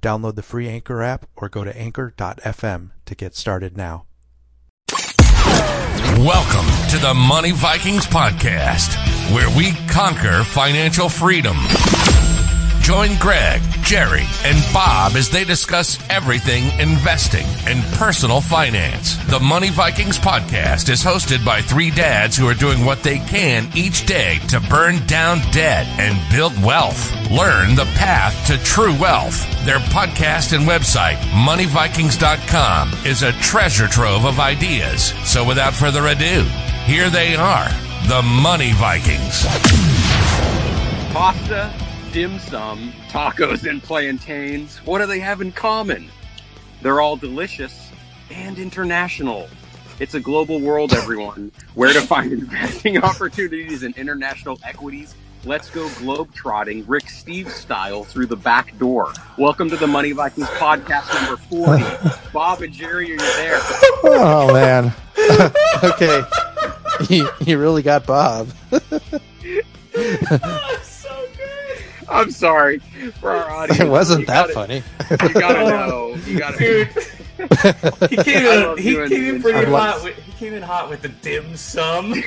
Download the free Anchor app or go to anchor.fm to get started now. Welcome to the Money Vikings podcast, where we conquer financial freedom. Join Greg, Jerry, and Bob as they discuss everything investing and personal finance. The Money Vikings podcast is hosted by three dads who are doing what they can each day to burn down debt and build wealth. Learn the path to true wealth. Their podcast and website, moneyvikings.com, is a treasure trove of ideas. So without further ado, here they are, the Money Vikings. Pasta, dim sum, tacos, and plantains, what do they have in common? They're all delicious and international. It's a global world, everyone. Where to find investing opportunities in international equities? Let's go globetrotting Rick Steves style through the back door. Welcome to the Money Vikings podcast number 40. Bob and Jerry, are you there? Oh, man. Okay. You really got Bob. I'm sorry for our audience. It wasn't that funny. You gotta know. You gotta Dude, he came in pretty hot. He came in hot with the dim sum.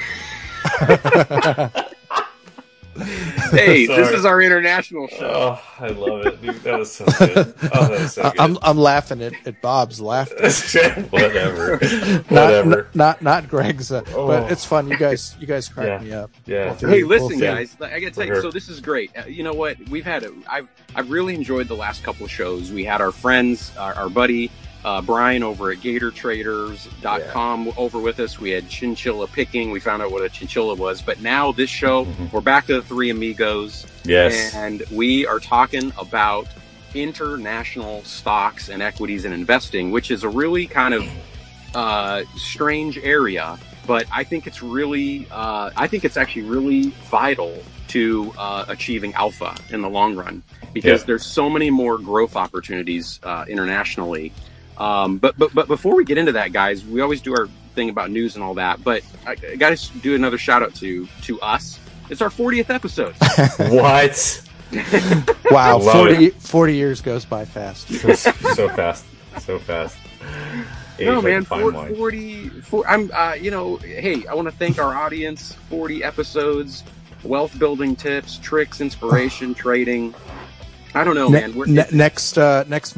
Hey, this is our international show. Oh, I love it, dude. That was so good. Oh, that was so good. I'm laughing at Bob's laughter. Whatever. Not Greg's. But it's fun. You guys crack me up. Yeah. Hey, listen, guys. I gotta tell you. So this is great. You know what? I've really enjoyed the last couple of shows. We had our friends, our buddy Brian over at GatorTraders.com over with us. We had chinchilla picking. We found out what a chinchilla was. But now this show, we're back to the three amigos. Yes. And we are talking about international stocks and equities and investing, which is a really kind of strange area. But I think it's really, actually really vital to achieving alpha in the long run, because there's so many more growth opportunities internationally. But before we get into that, guys, we always do our thing about news and all that. But I got to do another shout out to us. It's our 40th episode. What? Wow. 40 years goes by fast. So fast. No, man, 40. Hey, I want to thank our audience. 40 episodes, wealth building tips, tricks, inspiration, trading. I don't know, man. Next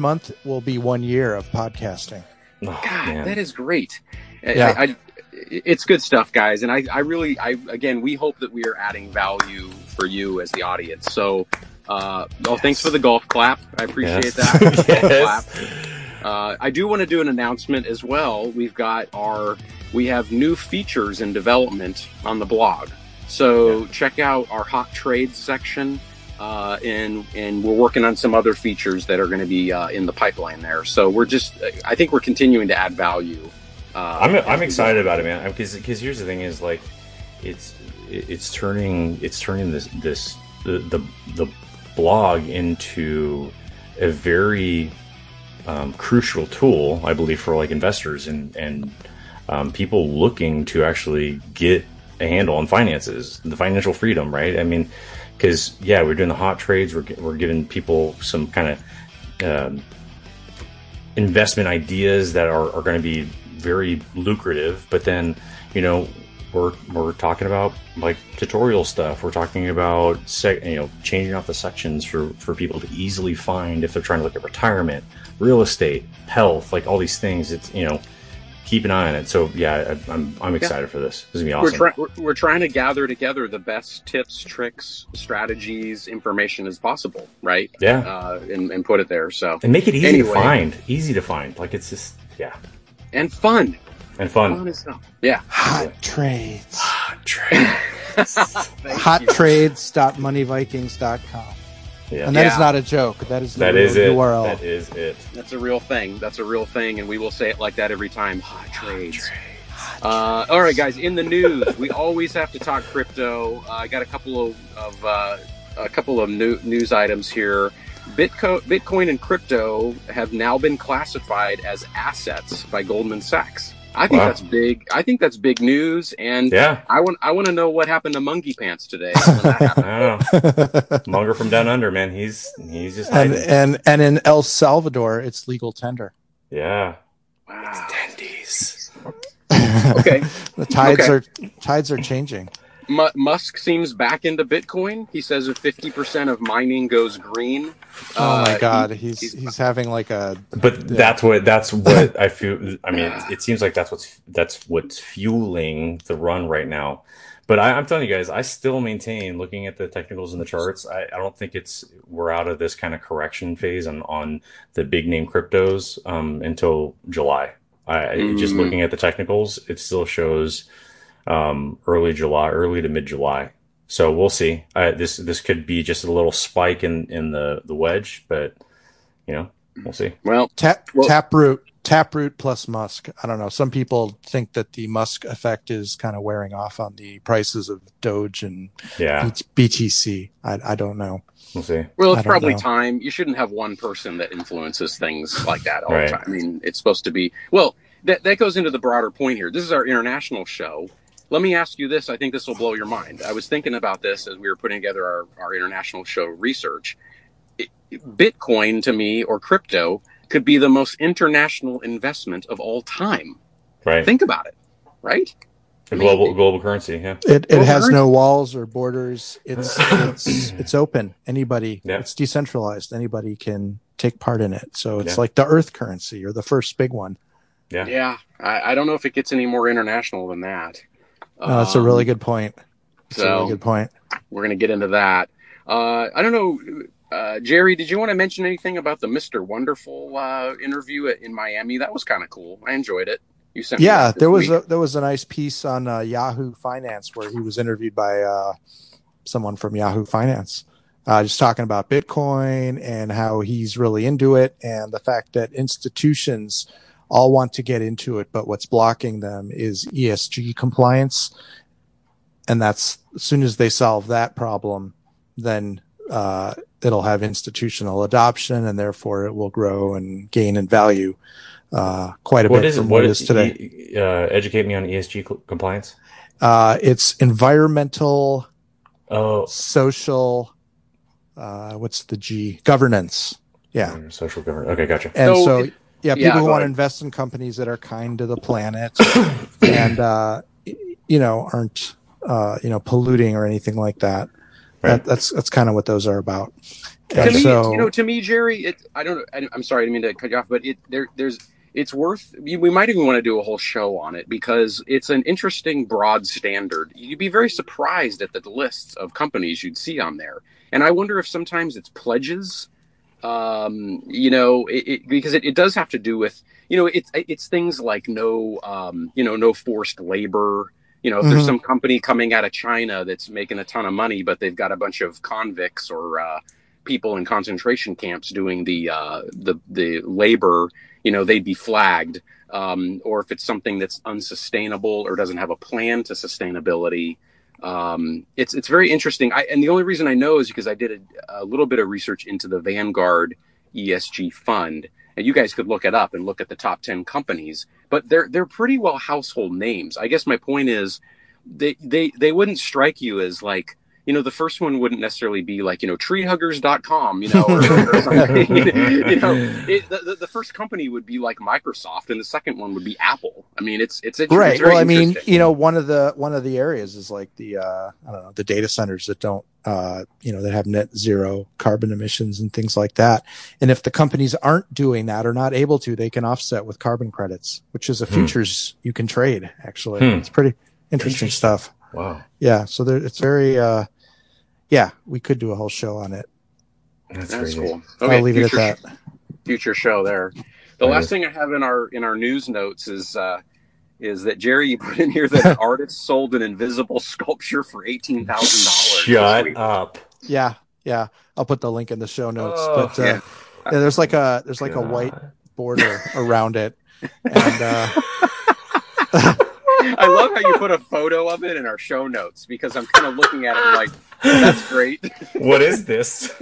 month will be 1 year of podcasting. Oh, God, man. That is great. Yeah. It's good stuff, guys. And I really, we hope that we are adding value for you as the audience. So, thanks for the golf clap. I appreciate that. Clap. I do want to do an announcement as well. We have new features in development on the blog. So check out our hot trades section. And we're working on some other features that are going to be in the pipeline there. So I think we're continuing to add value. I'm excited about it, man. Because here's the thing: is like, it's turning this blog into a very crucial tool, I believe, for like investors and people looking to actually get a handle on finances, the financial freedom, right? I mean. Because, we're doing the hot trades. We're giving people some kind of investment ideas that are going to be very lucrative. But then, we're talking about like tutorial stuff. We're talking about changing out the sections for people to easily find if they're trying to look at retirement, real estate, health, like all these things. It's keep an eye on it. So I'm excited for this. This is gonna be awesome. We're trying to gather together the best tips, tricks, strategies, information as possible, right? Yeah. And put it there. So and make it easy to find. Easy to find. Like it's just and fun. And fun. Yeah. Hot trades. Hot trades. Hottrades.moneyvikings.com. Yeah. And that is not a joke. That is the URL. That is it. That's a real thing. That's a real thing, and we will say it like that every time. Hot trades. All right, guys. In the news, we always have to talk crypto. I got a couple of news items here. Bitcoin and crypto have now been classified as assets by Goldman Sachs. I think that's big. I think that's big news. And I want to know what happened to Mungy Pants today. When that happened. Munger from down under, man. He's just hiding. And in El Salvador, it's legal tender. Yeah. Wow. It's tendies. Okay. The tides are changing. Musk seems back into Bitcoin. He says if 50% of mining goes green. Oh my God, he's having like a. But that's what I feel. I mean, it seems like that's what's fueling the run right now. But I'm telling you guys, I still maintain, looking at the technicals and the charts, I don't think we're out of this kind of correction phase on the big name cryptos until July. Just looking at the technicals, it still shows. Early to mid July. So we'll see. This could be just a little spike in the wedge, but we'll see. Well, Taproot plus Musk. I don't know. Some people think that the Musk effect is kind of wearing off on the prices of Doge and BTC. I don't know. We'll see. Well, it's probably time. You shouldn't have one person that influences things like that all the time. I mean, it's supposed to be that goes into the broader point here. This is our international show. Let me ask you this. I think this will blow your mind. I was thinking about this as we were putting together our international show research. Bitcoin, to me, or crypto, could be the most international investment of all time. Right. Think about it. Right. The global currency. Yeah. It has no walls or borders. It's open. Anybody. Yeah. It's decentralized. Anybody can take part in it. So it's like the Earth currency or the first big one. Yeah. Yeah. I don't know if it gets any more international than that. That's a really good point. We're going to get into that. I don't know, Jerry, did you want to mention anything about the Mr. Wonderful interview in Miami? That was kind of cool. I enjoyed it. You sent me that this week. There was a nice piece on Yahoo Finance where he was interviewed by someone from Yahoo Finance. Just talking about Bitcoin and how he's really into it and the fact that institutions all want to get into it, but what's blocking them is ESG compliance. And that's as soon as they solve that problem, then it'll have institutional adoption and therefore it will grow and gain in value quite a bit from what it is today. Educate me on ESG compliance. It's environmental, social, what's the G? Governance. Yeah. Social governance. Okay, gotcha. And so yeah, people who want to invest in companies that are kind to the planet and, aren't, polluting or anything like that. Right. That's kind of what those are about. And to me, Jerry, I'm sorry, I didn't mean to cut you off, but it's worth, we might even want to do a whole show on it because it's an interesting broad standard. You'd be very surprised at the lists of companies you'd see on there. And I wonder if sometimes it's pledges. Because it does have to do with, it's things like no forced labor. If there's some company coming out of China that's making a ton of money, but they've got a bunch of convicts or people in concentration camps doing the labor, they'd be flagged. Or if it's something that's unsustainable or doesn't have a plan to sustainability. It's very interesting. And the only reason I know is because I did a little bit of research into the Vanguard ESG fund, and you guys could look it up and look at the top 10 companies, but they're pretty well household names. I guess my point is they wouldn't strike you as like, the first one wouldn't necessarily be like, treehuggers.com, or something. The first company would be like Microsoft, and the second one would be Apple. I mean, it's right. It's very interesting. One of the areas is like the the data centers that don't that have net zero carbon emissions and things like that. And if the companies aren't doing that or not able to, they can offset with carbon credits, which is a futures you can trade. Actually, it's pretty interesting stuff. Wow. Yeah. So it's very. We could do a whole show on it. That's cool. Okay, I'll leave it at that. Future show there. The last thing I have in our news notes is that Jerry, you put in here that an artist sold an invisible sculpture for $18,000. Shut up. Yeah. Yeah, I'll put the link in the show notes. But yeah, there's like a white border around it, and I love how you put a photo of it in our show notes because I'm kind of looking at it like, oh, that's great. What is this?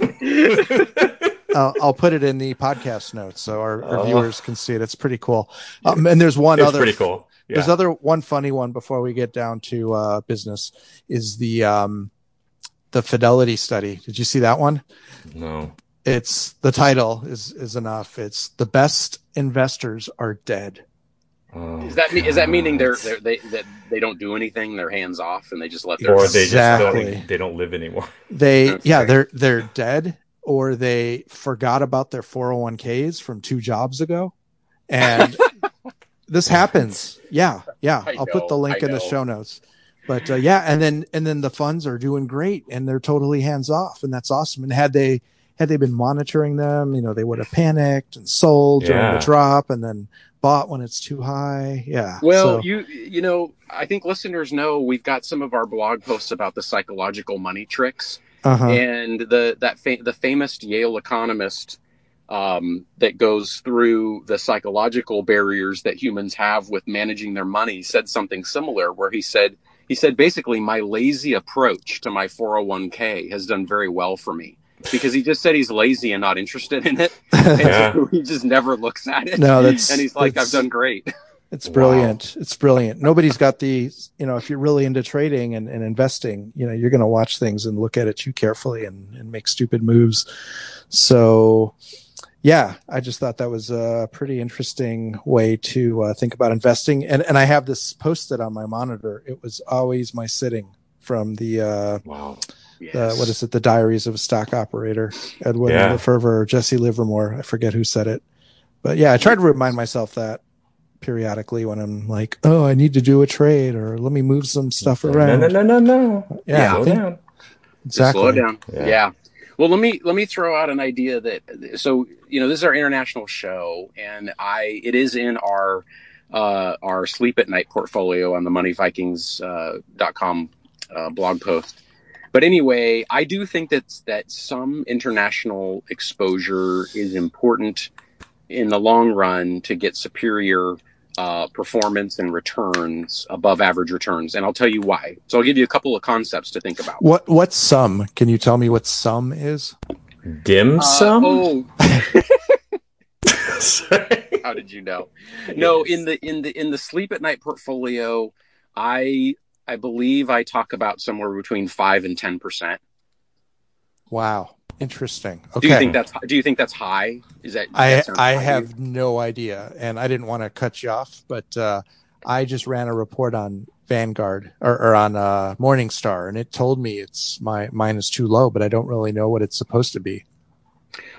I'll put it in the podcast notes so our viewers can see it. It's pretty cool. And there's one other. It's pretty cool. Yeah. There's one funny one before we get down to business is the Fidelity study. Did you see that one? No. It's the title is enough. It's the best investors are dead. Oh, is that meaning they don't do anything? They're hands off and they just let their they don't live anymore. They're dead, or they forgot about their 401ks from 2 jobs ago, and this happens. Yeah. I'll put the link in the show notes. But and then the funds are doing great and they're totally hands off, and that's awesome. And had they been monitoring them, they would have panicked and sold during the drop and then bought when it's too high. Yeah. Well, I think listeners know we've got some of our blog posts about the psychological money tricks, and the famous Yale economist that goes through the psychological barriers that humans have with managing their money said something similar, where he said basically, my lazy approach to my 401k has done very well for me. Because he just said he's lazy and not interested in it. And so he just never looks at it. No, and he's like, I've done great. It's brilliant. Wow. It's brilliant. Nobody's got the, if you're really into trading and investing, you're going to watch things and look at it too carefully and make stupid moves. So, yeah, I just thought that was a pretty interesting way to think about investing. And I have this posted on my monitor. It was always my sitting from the Yes. What is it? The Diaries of a Stock Operator, Edwin Lefevre, or Jesse Livermore. I forget who said it, but I try to remind myself that periodically when I'm like, oh, I need to do a trade, or let me move some stuff around. No. Slow down. Exactly. Just slow down. Yeah. Well, let me throw out an idea that, this is our international show, and it is in our Sleep at Night portfolio on the moneyvikings.com blog post. But anyway, I do think that some international exposure is important in the long run to get superior performance and returns, above average returns. And I'll tell you why. So I'll give you a couple of concepts to think about. What sum? Can you tell me what sum is? Dim sum? How did you know? No, in the Sleep at Night portfolio, I believe I talk about somewhere between 5% and 10%. Wow, interesting. Okay. Do you think that's high? Is that I have no idea, and I didn't want to cut you off, but I just ran a report on Vanguard or on Morningstar, and it told me mine is too low, but I don't really know what it's supposed to be.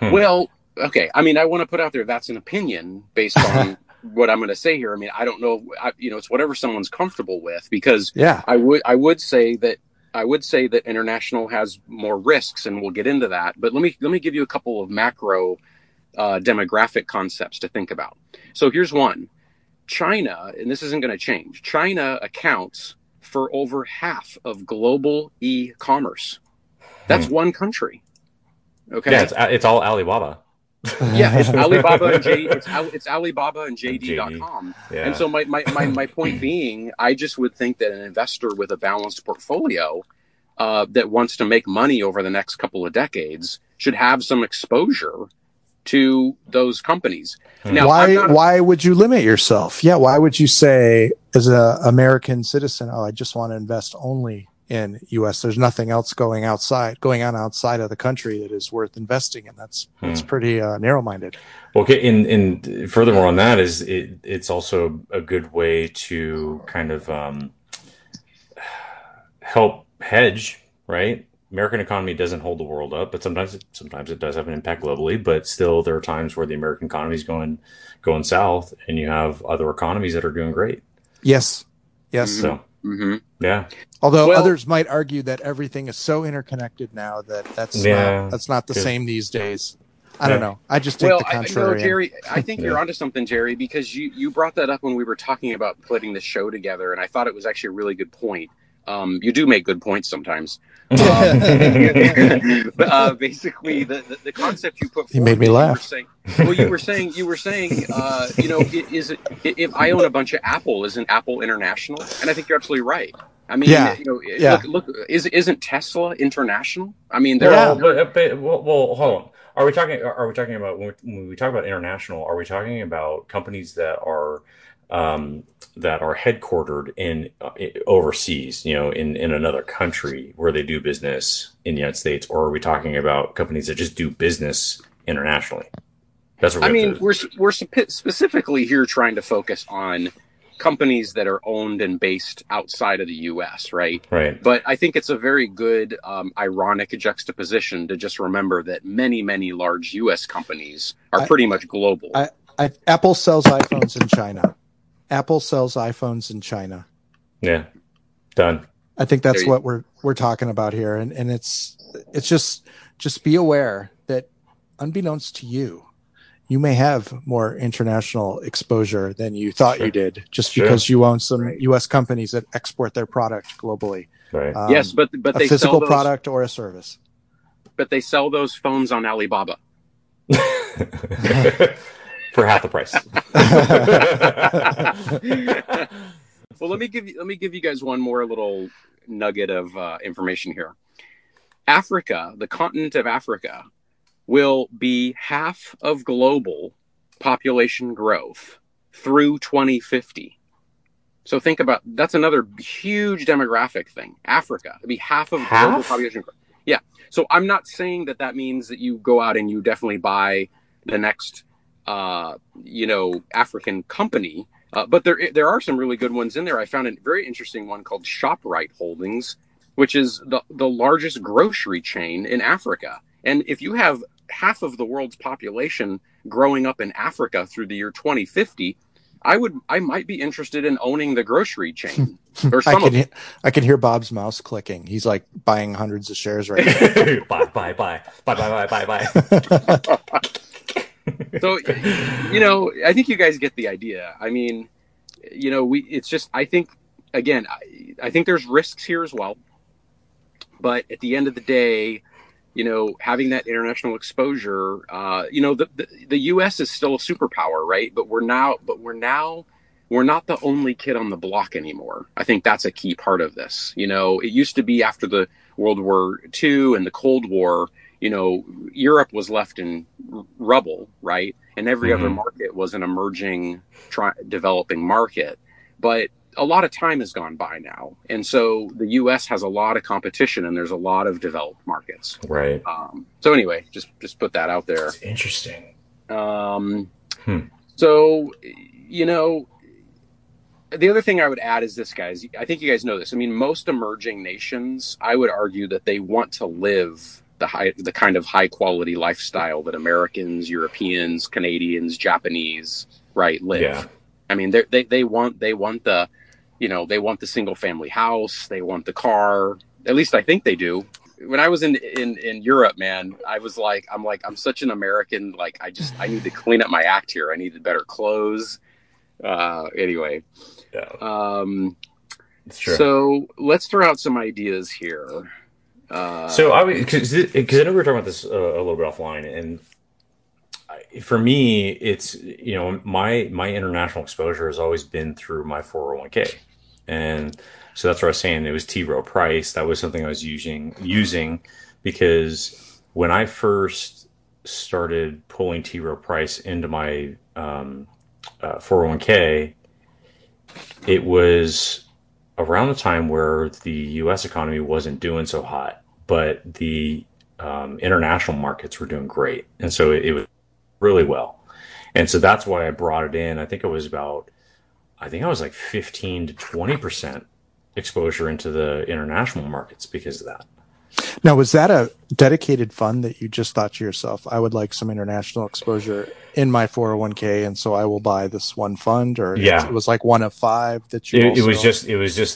Well, okay. I mean, I want to put out there that's an opinion based on. What I'm going to say here, I mean, I don't know, it's whatever someone's comfortable with, because I would say that international has more risks, and we'll get into that. But let me give you a couple of macro demographic concepts to think about. So here's one. China, and this isn't going to change, China accounts for over half of global e-commerce. That's one country. Okay. Yeah, it's all Alibaba. Yeah, it's Alibaba and JD.com. Yeah. And so my point being, I just would think that an investor with a balanced portfolio that wants to make money over the next couple of decades should have some exposure to those companies. Now, why would you limit yourself? Yeah, why would you say as an American citizen, oh, I just want to invest only in U.S. There's nothing else going on outside of the country that is worth investing in. That's pretty narrow-minded. Okay, and furthermore on that is it's also a good way to kind of help hedge, right? American economy doesn't hold the world up, but sometimes it does have an impact globally. But still, there are times where the American economy is going south, and you have other economies that are doing great. Yes. Mm-hmm. So. Mm-hmm. Yeah. Although others might argue that everything is so interconnected now that that's not the same these days. I don't know. I just take the contrary. Jerry, I think you're onto something, Jerry, because you brought that up when we were talking about putting the show together, and I thought it was actually a really good point. You do make good points sometimes. Basically, the concept you put forward, you made me laugh. You were saying, you know, is it, if I own a bunch of Apple, isn't Apple international? And I think you're absolutely right. I mean, Look, isn't Tesla international? I mean, they're well, hold on. Are we talking about when we talk about international? Are we talking about companies that are headquartered in overseas, you know, in another country where they do business in the United States, or are we talking about companies that just do business internationally? That's what we're specifically here trying to focus on companies that are owned and based outside of the U.S., right? Right. But I think it's a very good, ironic juxtaposition to just remember that many, many large U.S. companies are pretty much global. Apple sells iPhones in China. Yeah. Done. I think that's what we're talking about here. And it's just be aware that unbeknownst to you, you may have more international exposure than you thought you did because you own some U.S. companies that export their product globally. Right. Yes, but they sell those, product or a service. But they sell those phones on Alibaba. For half the price. Well, let me give you guys one more little nugget of information here. Africa, the continent of Africa, will be half of global population growth through 2050. So think about that's another huge demographic thing. Africa will be half of global population growth. Yeah. So I'm not saying that means that you go out and you definitely buy the next African company, but there are some really good ones in there. I found a very interesting one called ShopRite Holdings, which is the largest grocery chain in Africa. And if you have half of the world's population growing up in Africa through the year 2050, I might be interested in owning the grocery chain. Or I can hear Bob's mouse clicking. He's like buying hundreds of shares right now. Buy. So, you know, I think you guys get the idea. I mean, you know, I think there's risks here as well. But at the end of the day, you know, having that international exposure, you know, the U.S. is still a superpower, right? But we're not the only kid on the block anymore. I think that's a key part of this. You know, it used to be after the World War II and the Cold War, you know, Europe was left in rubble, right? And every other market was an emerging, developing market. But a lot of time has gone by now. And so the U.S. has a lot of competition and there's a lot of developed markets. Right. So anyway, just put that out there. That's interesting. So, you know, the other thing I would add is this, guys. I think you guys know this. I mean, most emerging nations, I would argue that they want to live the kind of high quality lifestyle that Americans, Europeans, Canadians, Japanese, right, live. Yeah. I mean, they want the, you know, they want the single family house. They want the car. At least I think they do. When I was in Europe, man, I was like, I'm such an American. Like, I need to clean up my act here. I needed better clothes. Anyway. Yeah. Sure. So let's throw out some ideas here. So because I know we were talking about this a little bit offline, and for me, it's, you know, my international exposure has always been through my 401k, and so that's what I was saying. It was T. Rowe Price. That was something I was using because when I first started pulling T. Rowe Price into my 401k, it was around the time where the U.S. economy wasn't doing so hot, but the international markets were doing great. And so it was really well. And so that's why I brought it in. I think I was like 15 to 20% exposure into the international markets because of that. Now, was that a dedicated fund that you just thought to yourself, I would like some international exposure in my 401k, and so I will buy this one fund? Or it was like one of five that you It was just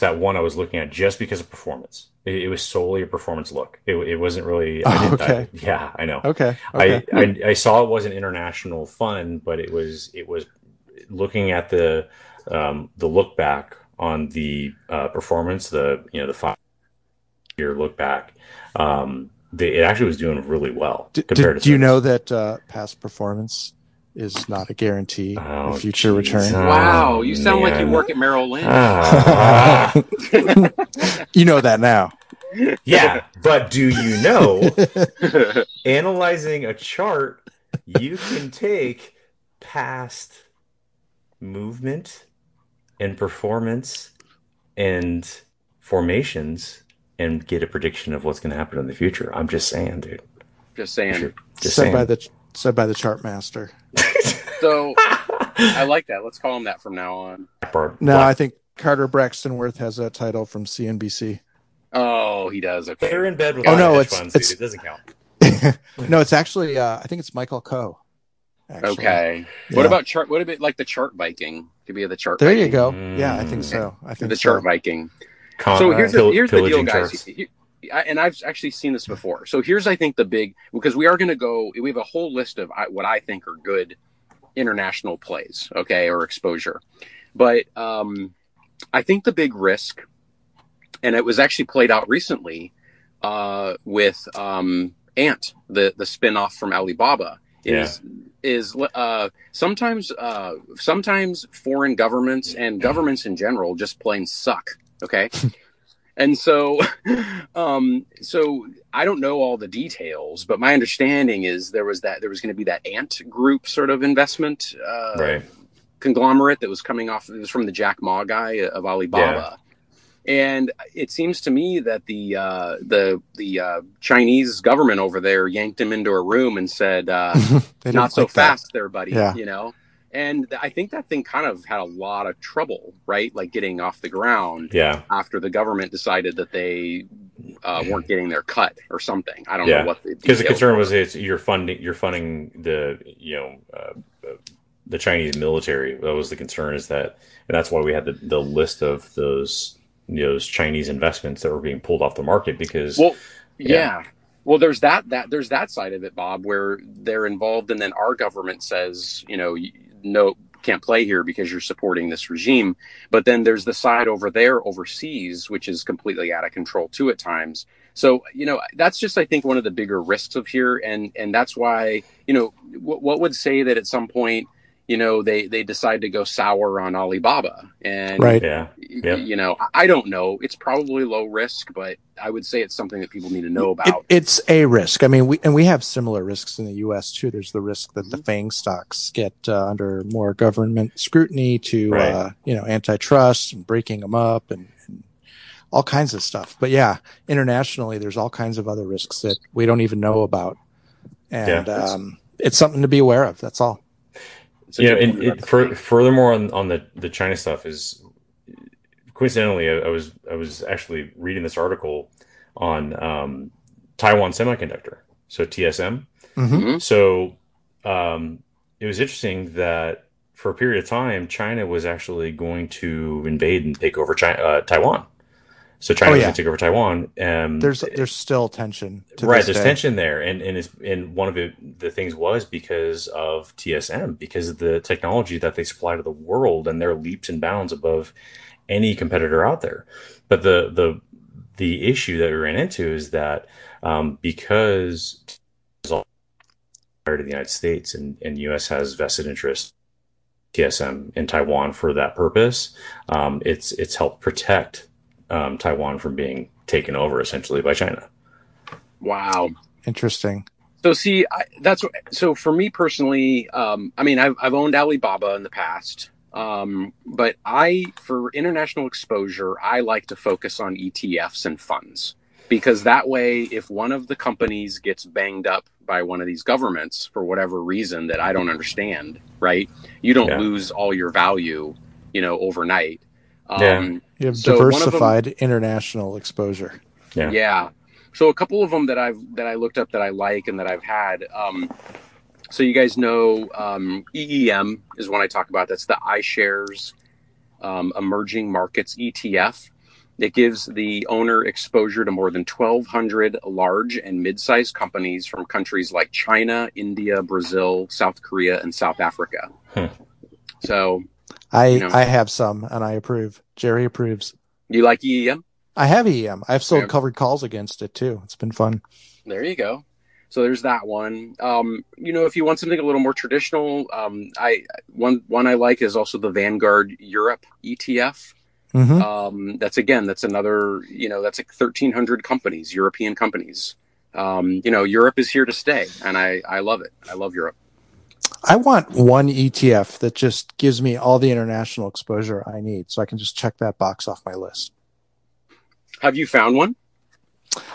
that one I was looking at just because of performance. It was solely a performance look. It wasn't really. I know. Okay. I saw it was an international fund, but it was looking at the look back on the performance, the 5-year look back, it actually was doing really well compared to. Do you know that past performance is not a guarantee of future return? Wow, you sound like you work at Merrill Lynch. You know that now. Yeah, but do you know, analyzing a chart, you can take past movement and performance and formations and get a prediction of what's going to happen in the future. I'm just saying, dude. Just saying. Just said saying. Said by the chart master. So I like that. Let's call him that from now on. No, I think Carter Braxtonworth has that title from CNBC. Oh, he does. Okay. They're in bed with hedge funds. It's, it doesn't count. No, it's actually I think it's Michael Coe. Actually. Okay. Yeah. What about chart? What about like the chart Viking? Could be the chart. There Viking. You go. Yeah, I think so. I think the chart Viking. So here's the deal, guys. And I've actually seen this before. So here's, I think, the big, because we are going to go, we have a whole list of what I think are good international plays, okay, or exposure. But I think the big risk, and it was actually played out recently with Ant, the spinoff from Alibaba, is sometimes foreign governments and governments in general just plain suck, okay? And so, so I don't know all the details, but my understanding is there was going to be that Ant Group sort of investment conglomerate that was coming off. It was from the Jack Ma guy of Alibaba, and it seems to me that the Chinese government over there yanked him into a room and said, "Not so fast, there, buddy." Yeah. You know. And I think that thing kind of had a lot of trouble, right? Like getting off the ground after the government decided that they weren't getting their cut or something. I don't know what the because the concern was it's you're funding the Chinese military. That was the concern, is that, and that's why we had the list of those Chinese investments that were being pulled off the market because Well, there's that side of it, Bob, where they're involved, and then our government says, no, can't play here because you're supporting this regime. But then there's the side over there overseas, which is completely out of control too at times. So, that's just, I think, one of the bigger risks of here. And that's why, what would say that at some point, they decide to go sour on Alibaba. And, I don't know. It's probably low risk, but I would say it's something that people need to know about. It's a risk. I mean, we have similar risks in the U.S. too. There's the risk that the FANG stocks get under more government scrutiny to, antitrust and breaking them up and all kinds of stuff. But internationally, there's all kinds of other risks that we don't even know about. And it's something to be aware of. That's all. Furthermore on the China stuff is, coincidentally, I was actually reading this article on Taiwan Semiconductor, so TSM. Mm-hmm. So it was interesting that for a period of time, China was actually going to invade and take over Taiwan. So China was going to take over Taiwan. There's still tension. There's tension there, and one of the things was because of TSM, because of the technology that they supply to the world, and their leaps and bounds above any competitor out there. But the issue that we ran into is that because it's all to the United States and U.S. has vested interest in TSM in Taiwan for that purpose, it's helped protect Taiwan from being taken over essentially by China. Wow, interesting. So see, so for me personally, I mean, I've owned Alibaba in the past, but for international exposure, I like to focus on ETFs and funds, because that way, if one of the companies gets banged up by one of these governments for whatever reason that I don't understand, right? You don't lose all your value, overnight. You have diversified international exposure. Yeah. So a couple of them that I looked up that I like and that I've had. So you guys know EEM is one I talk about. That's the iShares Emerging Markets ETF. It gives the owner exposure to more than 1,200 large and mid-sized companies from countries like China, India, Brazil, South Korea, and South Africa. So I have some, and I approve. Jerry approves. You like EEM? I have EEM. I've sold covered calls against it, too. It's been fun. There you go. So there's that one. If you want something a little more traditional, one I like is also the Vanguard Europe ETF. Mm-hmm. That's another, that's like 1,300 companies, European companies. Europe is here to stay, and I love it. I love Europe. I want one ETF that just gives me all the international exposure I need, so I can just check that box off my list. Have you found one?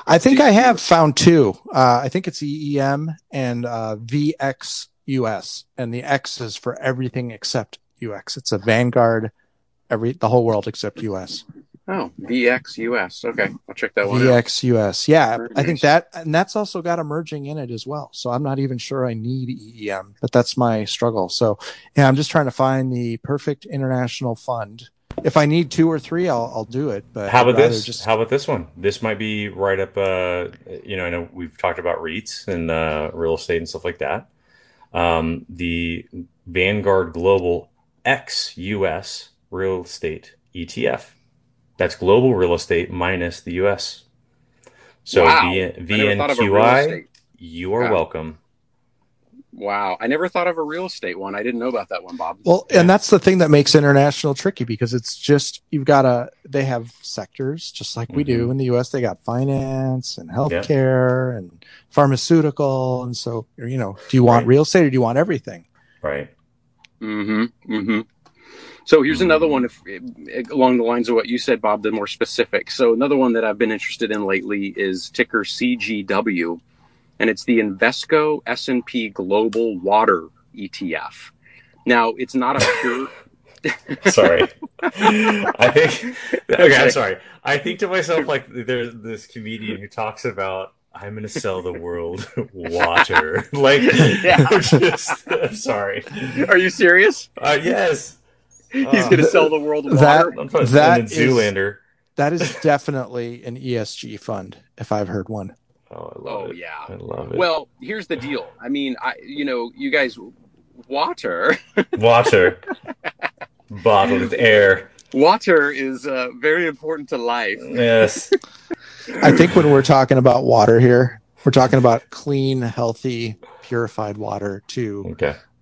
I think I have found two. I think it's EEM and VXUS, and the X is for everything except UX. It's a Vanguard, the whole world except US. Oh, VXUS. Okay, I'll check that one out. VXUS. Yeah, I think that, and that's also got emerging in it as well. So I'm not even sure I need EEM, but that's my struggle. So yeah, I'm just trying to find the perfect international fund. If I need two or three, I'll do it. But how about this? How about this one? This might be right up. I know we've talked about REITs and real estate and stuff like that. The Vanguard Global XUS Real Estate ETF. That's global real estate minus the U.S. So wow. VNQI, you are welcome. Wow. I never thought of a real estate one. I didn't know about that one, Bob. Well, and that's the thing that makes international tricky, because it's just, they have sectors just like we do in the U.S. They got finance and healthcare and pharmaceutical. And so, do you want real estate or do you want everything? Right. Mm-hmm. Mm-hmm. So here's another one along the lines of what you said, Bob, the more specific. So another one that I've been interested in lately is ticker CGW, and it's the Invesco S&P Global Water ETF. Now, it's not a pure... Sorry. I'm sorry. I think to myself, like, there's this comedian who talks about, I'm going to sell the world water. Like, I'm sorry. Are you serious? Yes. He's going to sell the world water. That is definitely an ESG fund, if I've heard one. Oh, I love it. Yeah. I love it. Well, here's the deal. I mean, you guys, water, bottled air. Water is very important to life. Yes. I think when we're talking about water here, we're talking about clean, healthy, purified water to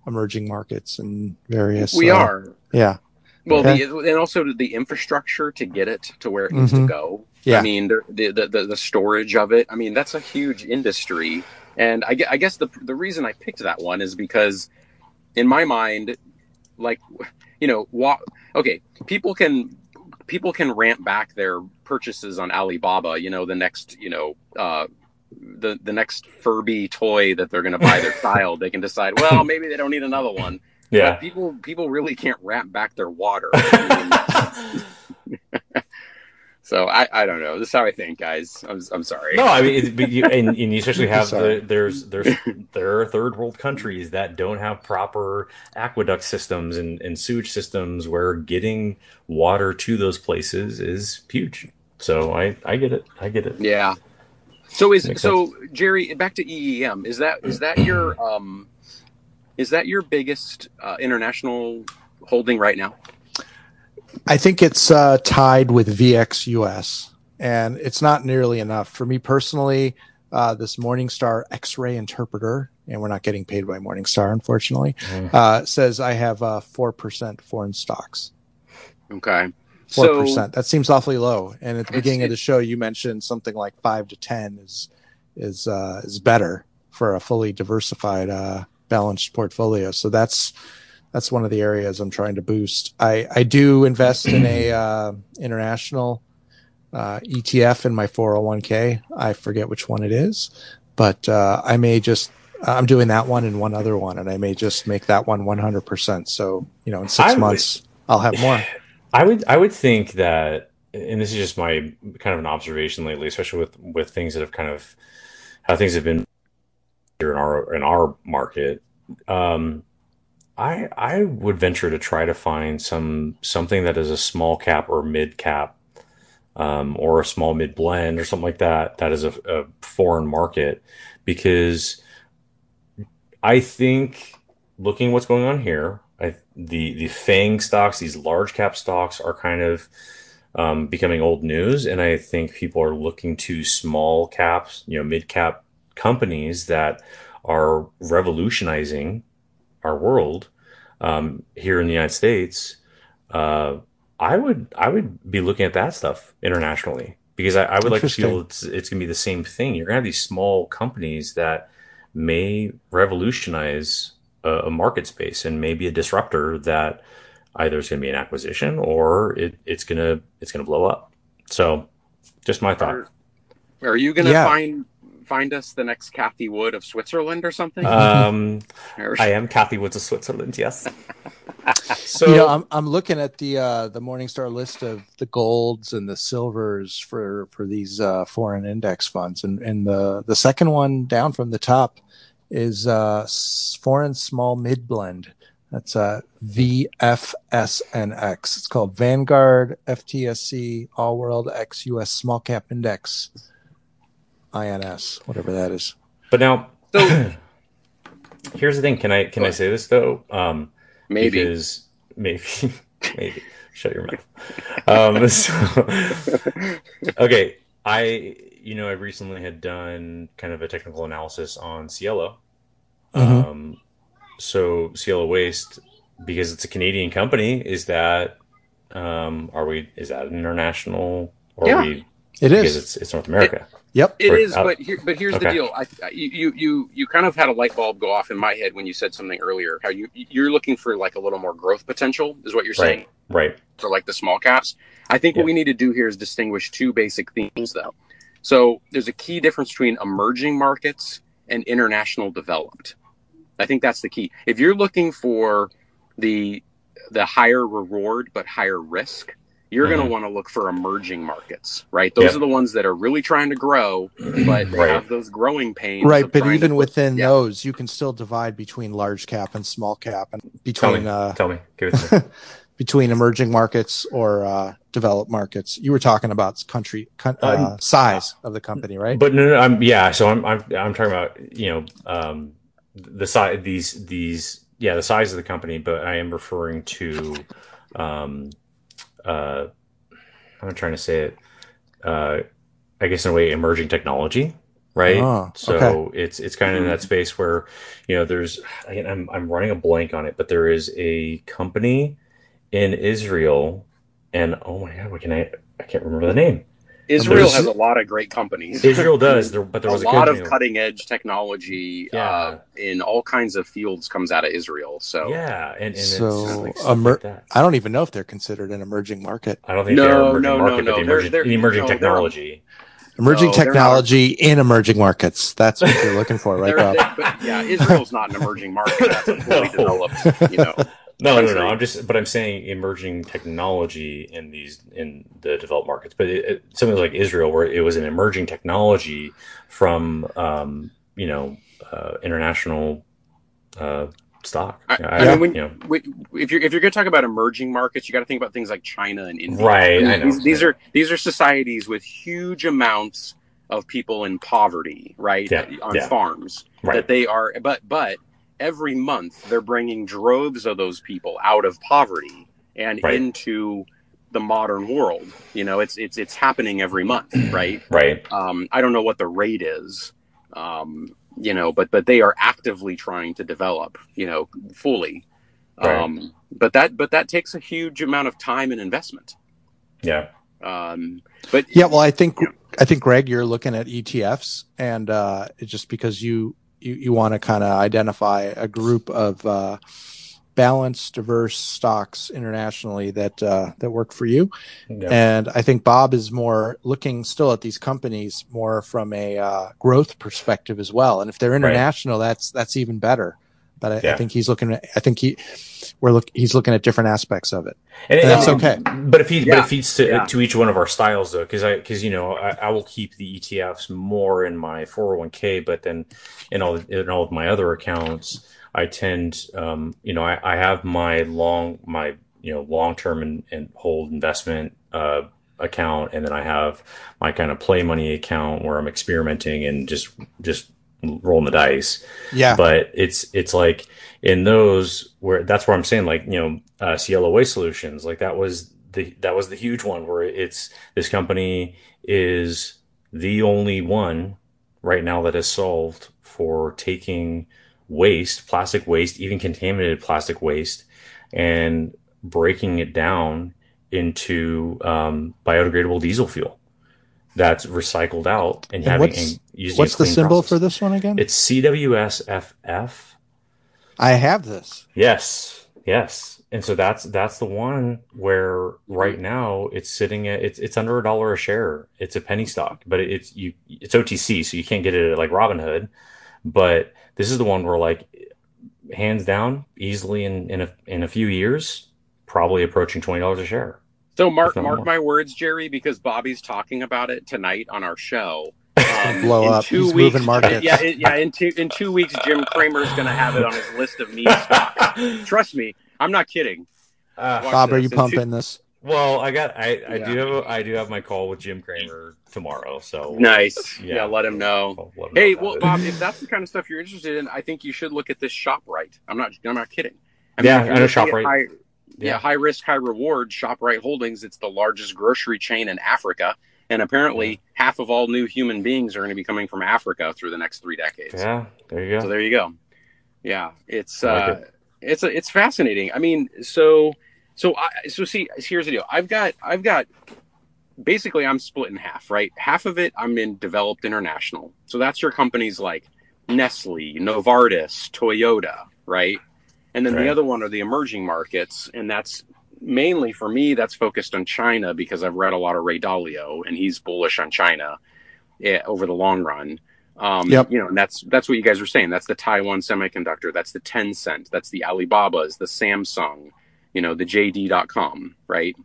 emerging markets and various. We are. Yeah. Well, and also the infrastructure to get it to where it needs to go. Yeah. I mean, the storage of it. I mean, that's a huge industry. And I guess the reason I picked that one is because, in my mind, like, people can ramp back their purchases on Alibaba. The next, the next Furby toy that they're going to buy their child, they can decide, well, maybe they don't need another one. Yeah, like people really can't wrap back their water. So I don't know. This is how I think, guys. I'm sorry. No, I mean, you especially have there are third world countries that don't have proper aqueduct systems and sewage systems where getting water to those places is huge. So I get it. Yeah. So Jerry, back to EEM. Is that your is that your biggest international holding right now? I think it's tied with VXUS, and it's not nearly enough. For me personally, this Morningstar X-ray interpreter, and we're not getting paid by Morningstar, unfortunately, says I have 4% foreign stocks. Okay. 4%. So, that seems awfully low. And at the beginning of the show, you mentioned something like 5 to 10 is better for a fully diversified balanced portfolio. So that's one of the areas I'm trying to boost. I do invest in a international ETF in my 401k. I forget which one it is, but I'm doing that one and one other one, and I may just make that one 100%. So, in six months I'll have more. I would think that, and this is just my kind of an observation lately, especially with things that have kind of how things have been in our market, I would venture to try to find something that is a small cap or mid cap, or a small mid blend or something like that. That is a foreign market, because I think looking what's going on here, the FANG stocks, these large cap stocks, are kind of becoming old news. And I think people are looking to small caps, mid cap companies that are revolutionizing our world here in the United States. I would be looking at that stuff internationally, because I would like to feel it's going to be the same thing. You're going to have these small companies that may revolutionize a market space and maybe a disruptor that either is going to be an acquisition or it's going to blow up. So just my thought. Are you going to find us the next Kathy Wood of Switzerland or something? I am Kathy Woods of Switzerland. Yes. So I'm looking at the Morningstar list of the golds and the silvers for these foreign index funds, and the second one down from the top is foreign small mid blend. That's VFSNX. It's called Vanguard FTSE All World XUS Small Cap Index, INS, whatever that is. But now, here's the thing. Can I say this though? Maybe. Shut your mouth. Okay. I recently had done kind of a technical analysis on Cielo. Mm-hmm. So Cielo Waste, because it's a Canadian company, is that an international, or yeah, it is, because it's North America. Here's the deal. You kind of had a light bulb go off in my head when you said something earlier, how you're looking for like a little more growth potential is what you're saying. Right. For like the small caps. I think what we need to do here is distinguish two basic themes though. So there's a key difference between emerging markets and international developed. I think that's the key. If you're looking for the higher reward but higher risk, you're going to want to look for emerging markets, right? Those are the ones that are really trying to grow, but have those growing pains. Right, but even within those, you can still divide between large cap and small cap, and between between emerging markets or developed markets. You were talking about country size of the company, right? But no, So I'm talking about the size, the size of the company, but I am referring to. I'm trying to say it. I guess in a way, emerging technology, right? Oh, so it's kind of in that space where, there's. Again, I'm running a blank on it, but there is a company in Israel, and oh my god, I can't remember the name. Israel has a lot of great companies. Israel does, but there was a lot of cutting edge technology in all kinds of fields comes out of Israel. So I don't even know if they're considered an emerging market. I don't think they're an emerging market. No. Emerging technology. Emerging technology in emerging markets. That's what you're looking for, right, Bob? Israel's not an emerging market. That's a fully developed. No. I'm saying emerging technology in the developed markets. But something like Israel, where it was an emerging technology from international stock. If you're going to talk about emerging markets, you got to think about things like China and India. Right. I know. These are societies with huge amounts of people in poverty, right? Yeah. On farms, right. That they are, but. Every month, they're bringing droves of those people out of poverty and into the modern world. It's happening every month, right? Right. I don't know what the rate is, but they are actively trying to develop, fully. Right. But that takes a huge amount of time and investment. Yeah. I think Greg, you're looking at ETFs, and just because you want to kind of identify a group of balanced, diverse stocks internationally that work for you. Yeah. And I think Bob is more looking still at these companies more from a growth perspective as well. And if they're international, that's even better. But I think he's looking at, he's looking at different aspects of it, and that's okay. But it feeds to each one of our styles, though, because I will keep the ETFs more in my 401k, but then in all of my other accounts, I tend, I have my long term and hold investment account, and then I have my kind of play money account where I'm experimenting and just rolling the dice. Yeah. But it's like in those where that's where I'm saying, like, you know, Cielo Waste Solutions, like that was the huge one where it's this company is the only one right now that has solved for taking waste, plastic waste, even contaminated plastic waste, and breaking it down into biodegradable diesel fuel that's recycled out and having using. What's the symbol process for this one again? It's CWSFF. I have this. Yes. And so that's the one where right now it's sitting at it's under $1 a share. It's a penny stock, but it's OTC, so you can't get it at like Robinhood. But this is the one where, like, hands down, easily in a few years, probably approaching $20 a share. So mark my words, Jerry, because Bobby's talking about it tonight on our show. Blow up. He's moving markets. Yeah. In two weeks, Jim Cramer's going to have it on his list of meme stocks. Trust me, I'm not kidding. Bob, are you pumping this? Well, I do have my call with Jim Cramer tomorrow. So nice. Yeah, let him know. Well, Bob, if that's the kind of stuff you're interested in, I think you should look at this ShopRite. I'm not kidding. I mean, I know ShopRite. High risk, high reward. ShopRite Holdings. It's the largest grocery chain in Africa, and apparently half of all new human beings are going to be coming from Africa through the next 3 decades. Yeah, there you go. So there you go. Yeah, it's fascinating. I mean, so see, here's the deal. I've got basically I'm split in half, right? Half of it I'm in developed international. So that's your companies like Nestle, Novartis, Toyota, right? And then the other one are the emerging markets. And that's mainly for me, that's focused on China because I've read a lot of Ray Dalio and he's bullish on China over the long run. You know, and that's what you guys were saying. That's the Taiwan Semiconductor. That's the Tencent. That's the Alibabas, the Samsung, you know, the JD.com, right?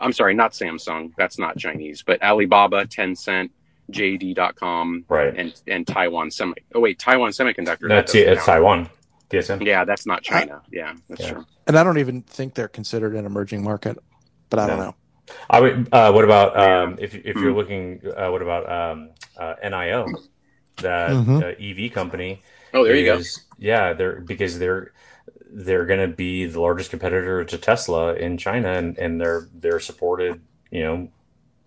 I'm sorry, not Samsung. That's not Chinese, but Alibaba, Tencent, JD.com, right? And Taiwan Semi. Oh wait, Taiwan Semiconductor. No, it's Taiwan. TSM. Yeah, that's not China. That's true. And I don't even think they're considered an emerging market, but I don't know. I would. What about if you're looking? What about NIO, that EV company? Oh, there you go. Yeah, they're going to be the largest competitor to Tesla in China, and they're supported, you know,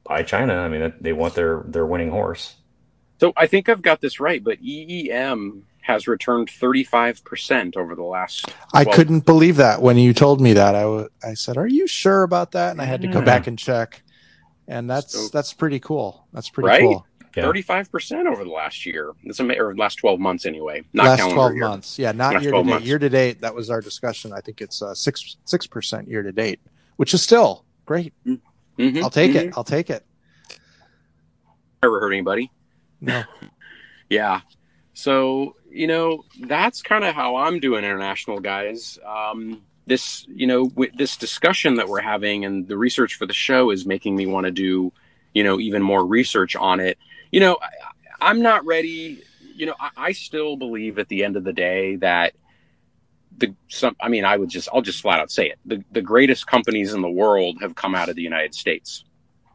by China. I mean, they want their winning horse. So I think I've got this right, but EEM has returned 35% over the last 12. I couldn't believe that when you told me that. I said, "Are you sure about that?" And I had to go back and check. And that's pretty cool. That's pretty cool. 35% over the last year. It's or last 12 months anyway. Not last 12 year. Months. Yeah, not year to date. Year to date, that was our discussion. I think it's 6% year to date, which is still great. Mm-hmm. I'll take it. Never hurt anybody. No. Yeah. So, you know, that's kind of how I'm doing international, guys. This, you know, this discussion that we're having and the research for the show is making me want to do, you know, even more research on it. You know, I'm not ready. You know, I still believe at the end of the day that I'll just flat out say it. The greatest companies in the world have come out of the United States.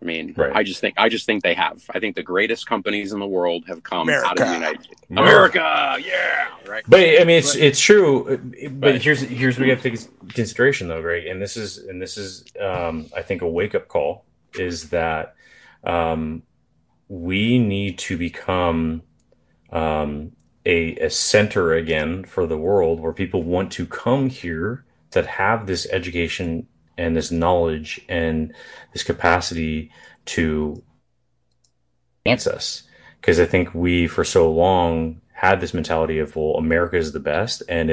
I mean, right. I just think they have. I think the greatest companies in the world have come out of the United States. America, yeah, right. But I mean, it's true. But here's what we have to take into consideration, though, Greg. And this is I think a wake up call is that we need to become a center again for the world where people want to come here that have this education and this knowledge and this capacity to advance us. Because I think we, for so long, had this mentality of, well, America is the best. And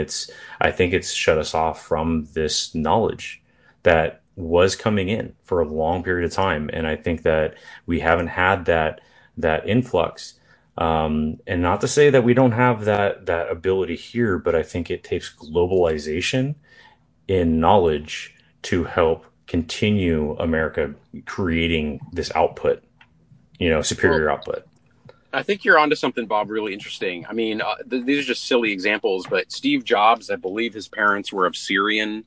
I think it's shut us off from this knowledge that was coming in for a long period of time. And I think that we haven't had that influx. And not to say that we don't have that ability here, but I think it takes globalization in knowledge to help continue America creating this output, you know, superior output. I think you're onto something, Bob, really interesting. I mean, these are just silly examples, but Steve Jobs, I believe his parents were of Syrian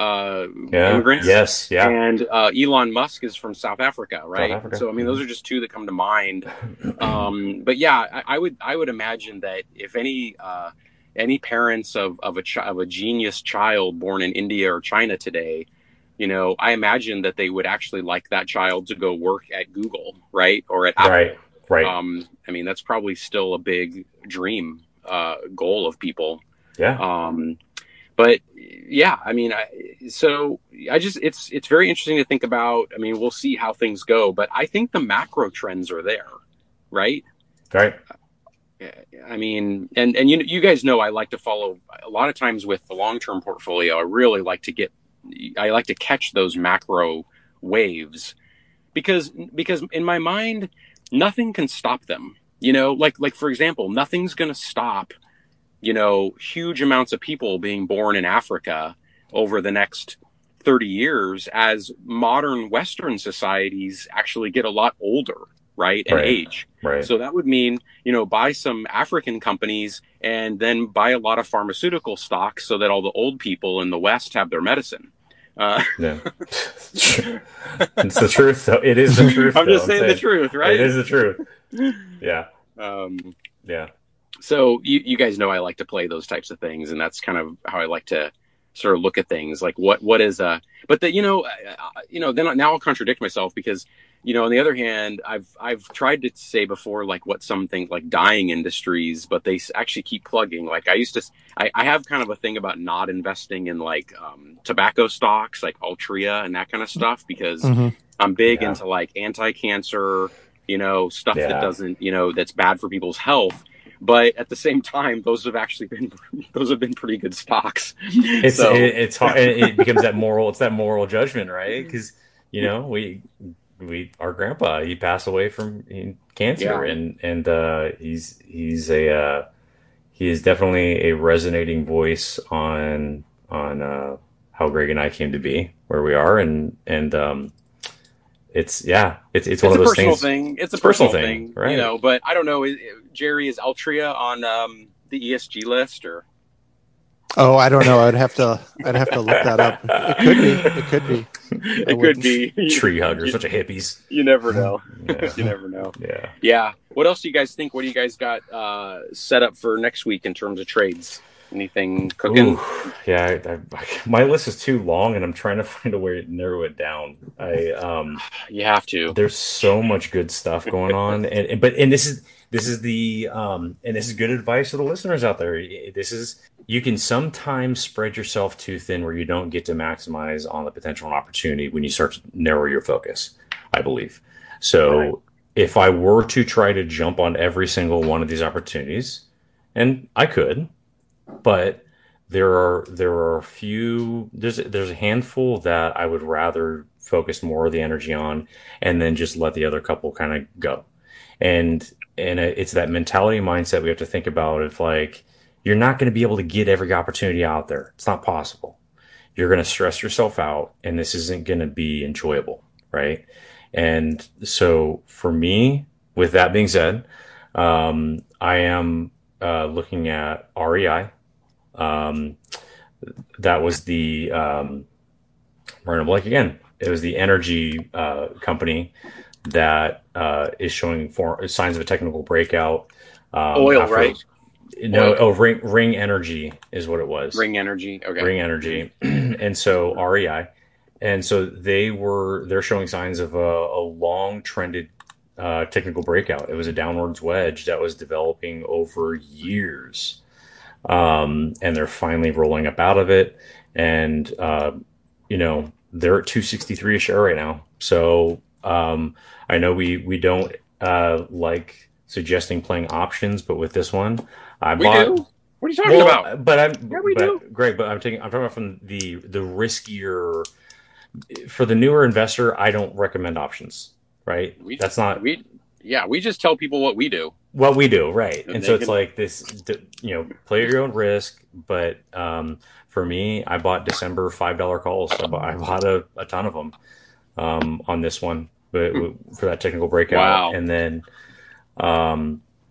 immigrants. Yes, yeah. And Elon Musk is from South Africa, right? South Africa. So I mean, those are just two that come to mind. But yeah, I would imagine that if any parents of a genius child born in India or China today, you know, I imagine that they would actually like that child to go work at Google, right, or at Apple. Right. I mean, that's probably still a big dream goal of people. Yeah. But yeah, I mean, it's very interesting to think about. I mean, we'll see how things go, but I think the macro trends are there, right? Right. I mean, and you guys know I like to follow a lot of times with the long-term portfolio. I really like to catch those macro waves because in my mind, nothing can stop them. You know, like for example, nothing's going to stop, you know, huge amounts of people being born in Africa over the next 30 years as modern Western societies actually get a lot older, right? And age. Right. So that would mean, you know, buy some African companies and then buy a lot of pharmaceutical stocks so that all the old people in the West have their medicine. No. It's the truth. So it is the truth. I'm just saying the truth, right? It is the truth. Yeah. Yeah. So you guys know I like to play those types of things, and that's kind of how I like to sort of look at things. Like what is a, but that, you know, then now I'll contradict myself because, you know, on the other hand, I've tried to say before, like what some things like dying industries, but they actually keep plugging. Like I have kind of a thing about not investing in like tobacco stocks, like Altria and that kind of stuff, because I'm big into like anti-cancer, you know, stuff that doesn't, you know, that's bad for people's health. But at the same time, those have been pretty good stocks. It's hard. It becomes that moral judgment, right? Because you know we our grandpa, he passed away from cancer, and he is definitely a resonating voice on how Greg and I came to be where we are, and. It's one of those things. It's a personal thing, right? You know, but I don't know. Jerry, is Altria on the ESG list or? Oh, I don't know. I'd have to look that up. It could be. It could be. Tree huggers, such a hippies. You never know. Yeah. You never know. Yeah. Yeah. What else do you guys think? What do you guys got set up for next week in terms of trades? Anything cooking? Ooh, yeah, my list is too long, and I'm trying to find a way to narrow it down. You have to. There's so much good stuff going on, and this is the and this is good advice to the listeners out there. This is, you can sometimes spread yourself too thin where you don't get to maximize on the potential and opportunity when you start to narrow your focus, I believe. So if I were to try to jump on every single one of these opportunities, and I could. But there are a few, there's a handful that I would rather focus more of the energy on, and then just let the other couple kind of go. And it's that mentality mindset we have to think about. If like, you're not going to be able to get every opportunity out there. It's not possible. You're going to stress yourself out, and this isn't going to be enjoyable, right? And so for me, with that being said, I am looking at REI. That was the Marina Blake again. It was the energy company that is showing signs of a technical breakout. Oil, right? No, Ring Energy is what it was. Ring Energy, okay. Ring Energy, and so REI, and so they're showing signs of a long trended technical breakout. It was a downwards wedge that was developing over years. And they're finally rolling up out of it. And, you know, they're at $2.63 a share right now. So, I know we don't, like suggesting playing options, but with this one, we do. What are you talking about? But we do. Great. But I'm talking about from the riskier, for the newer investor, I don't recommend options. Right. We just tell people what we do. Right. And so it's like this, you know, play at your own risk. But for me, I bought December $5 calls. I bought a ton of them on this one for that technical breakout. Wow. And then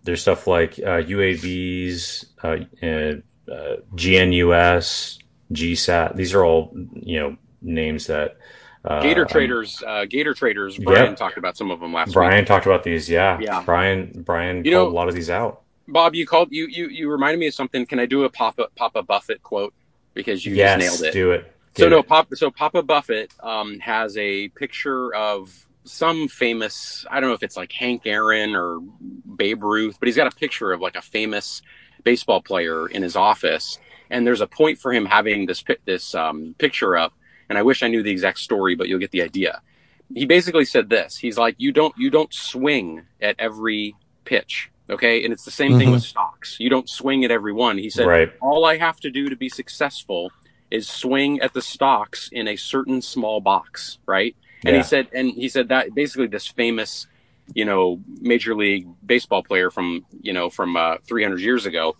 there's stuff like UAVs, GNUS, GSAT. These are all, you know, names that Gator Traders. Brian talked about some of them last week. Brian talked about these. Yeah. Brian called a lot of these out. Bob, you reminded me of something. Can I do a Papa Buffett quote? Because you just nailed it. Do it. So Papa Buffett has a picture of some famous, I don't know if it's like Hank Aaron or Babe Ruth, but he's got a picture of like a famous baseball player in his office. And there's a point for him having this picture up. And I wish I knew the exact story, but you'll get the idea. He basically said this. He's like, you don't swing at every pitch. Okay. And it's the same thing with stocks. You don't swing at every one. He said, all I have to do to be successful is swing at the stocks in a certain small box. Right. And he said that basically this famous, you know, Major League Baseball player from 300 years ago,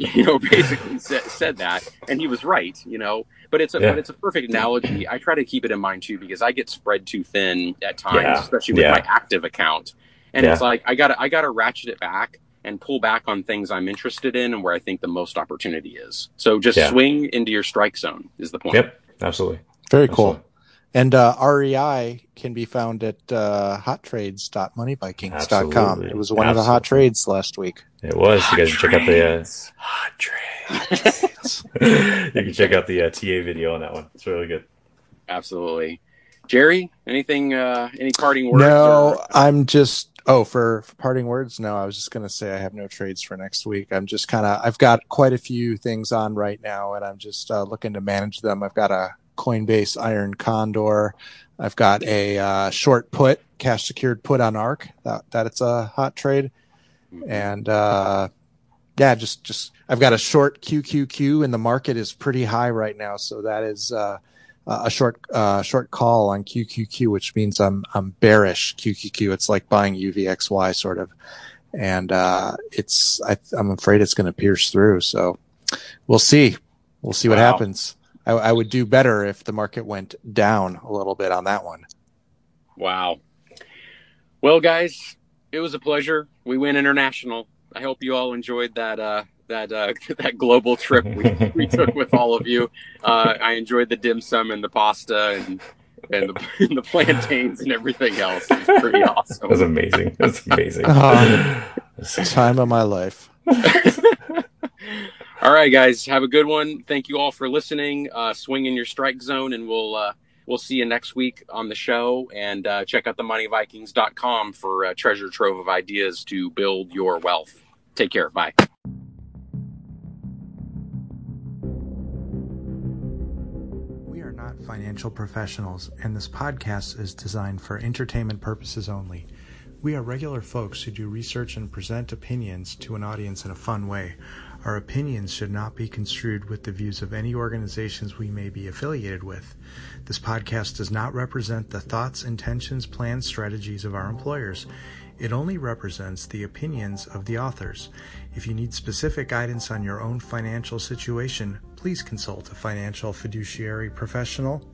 you know, basically said that, and he was right, you know, but it's a perfect analogy. I try to keep it in mind too, because I get spread too thin at times, especially with my active account. And it's like, I gotta ratchet it back and pull back on things I'm interested in and where I think the most opportunity is. So just swing into your strike zone is the point. Yep. Absolutely. Very cool. And REI can be found at hottrades.moneyvikings.com. It was one of the hot trades last week. It was. Hot you guys can check out the hot trades. You can check out the TA video on that one. It's really good. Absolutely. Jerry, anything? Any parting words? No, I'm just. Oh, for parting words. No, I was just going to say I have no trades for next week. I'm just I've got quite a few things on right now, and I'm just looking to manage them. I've got a Coinbase Iron Condor. I've got a short put, cash secured put on ARC. That it's a hot trade, and just I've got a short QQQ, and the market is pretty high right now, so that is a short call on QQQ, which means I'm bearish QQQ. It's like buying UVXY sort of, and I'm afraid it's going to pierce through. So we'll see what happens. I would do better if the market went down a little bit on that one. Wow. Well, guys, it was a pleasure. We went international. I hope you all enjoyed that global trip we took with all of you. I enjoyed the dim sum and the pasta and the plantains and everything else. It was pretty awesome. It was amazing. Time of my life. All right, guys, have a good one. Thank you all for listening. Swing in your strike zone, and we'll see you next week on the show. And check out the moneyvikings.com for a treasure trove of ideas to build your wealth. Take care. Bye. We are not financial professionals, and this podcast is designed for entertainment purposes only. We are regular folks who do research and present opinions to an audience in a fun way. Our opinions should not be construed with the views of any organizations we may be affiliated with. This podcast does not represent the thoughts, intentions, plans, strategies of our employers. It only represents the opinions of the authors. If you need specific guidance on your own financial situation, please consult a financial fiduciary professional.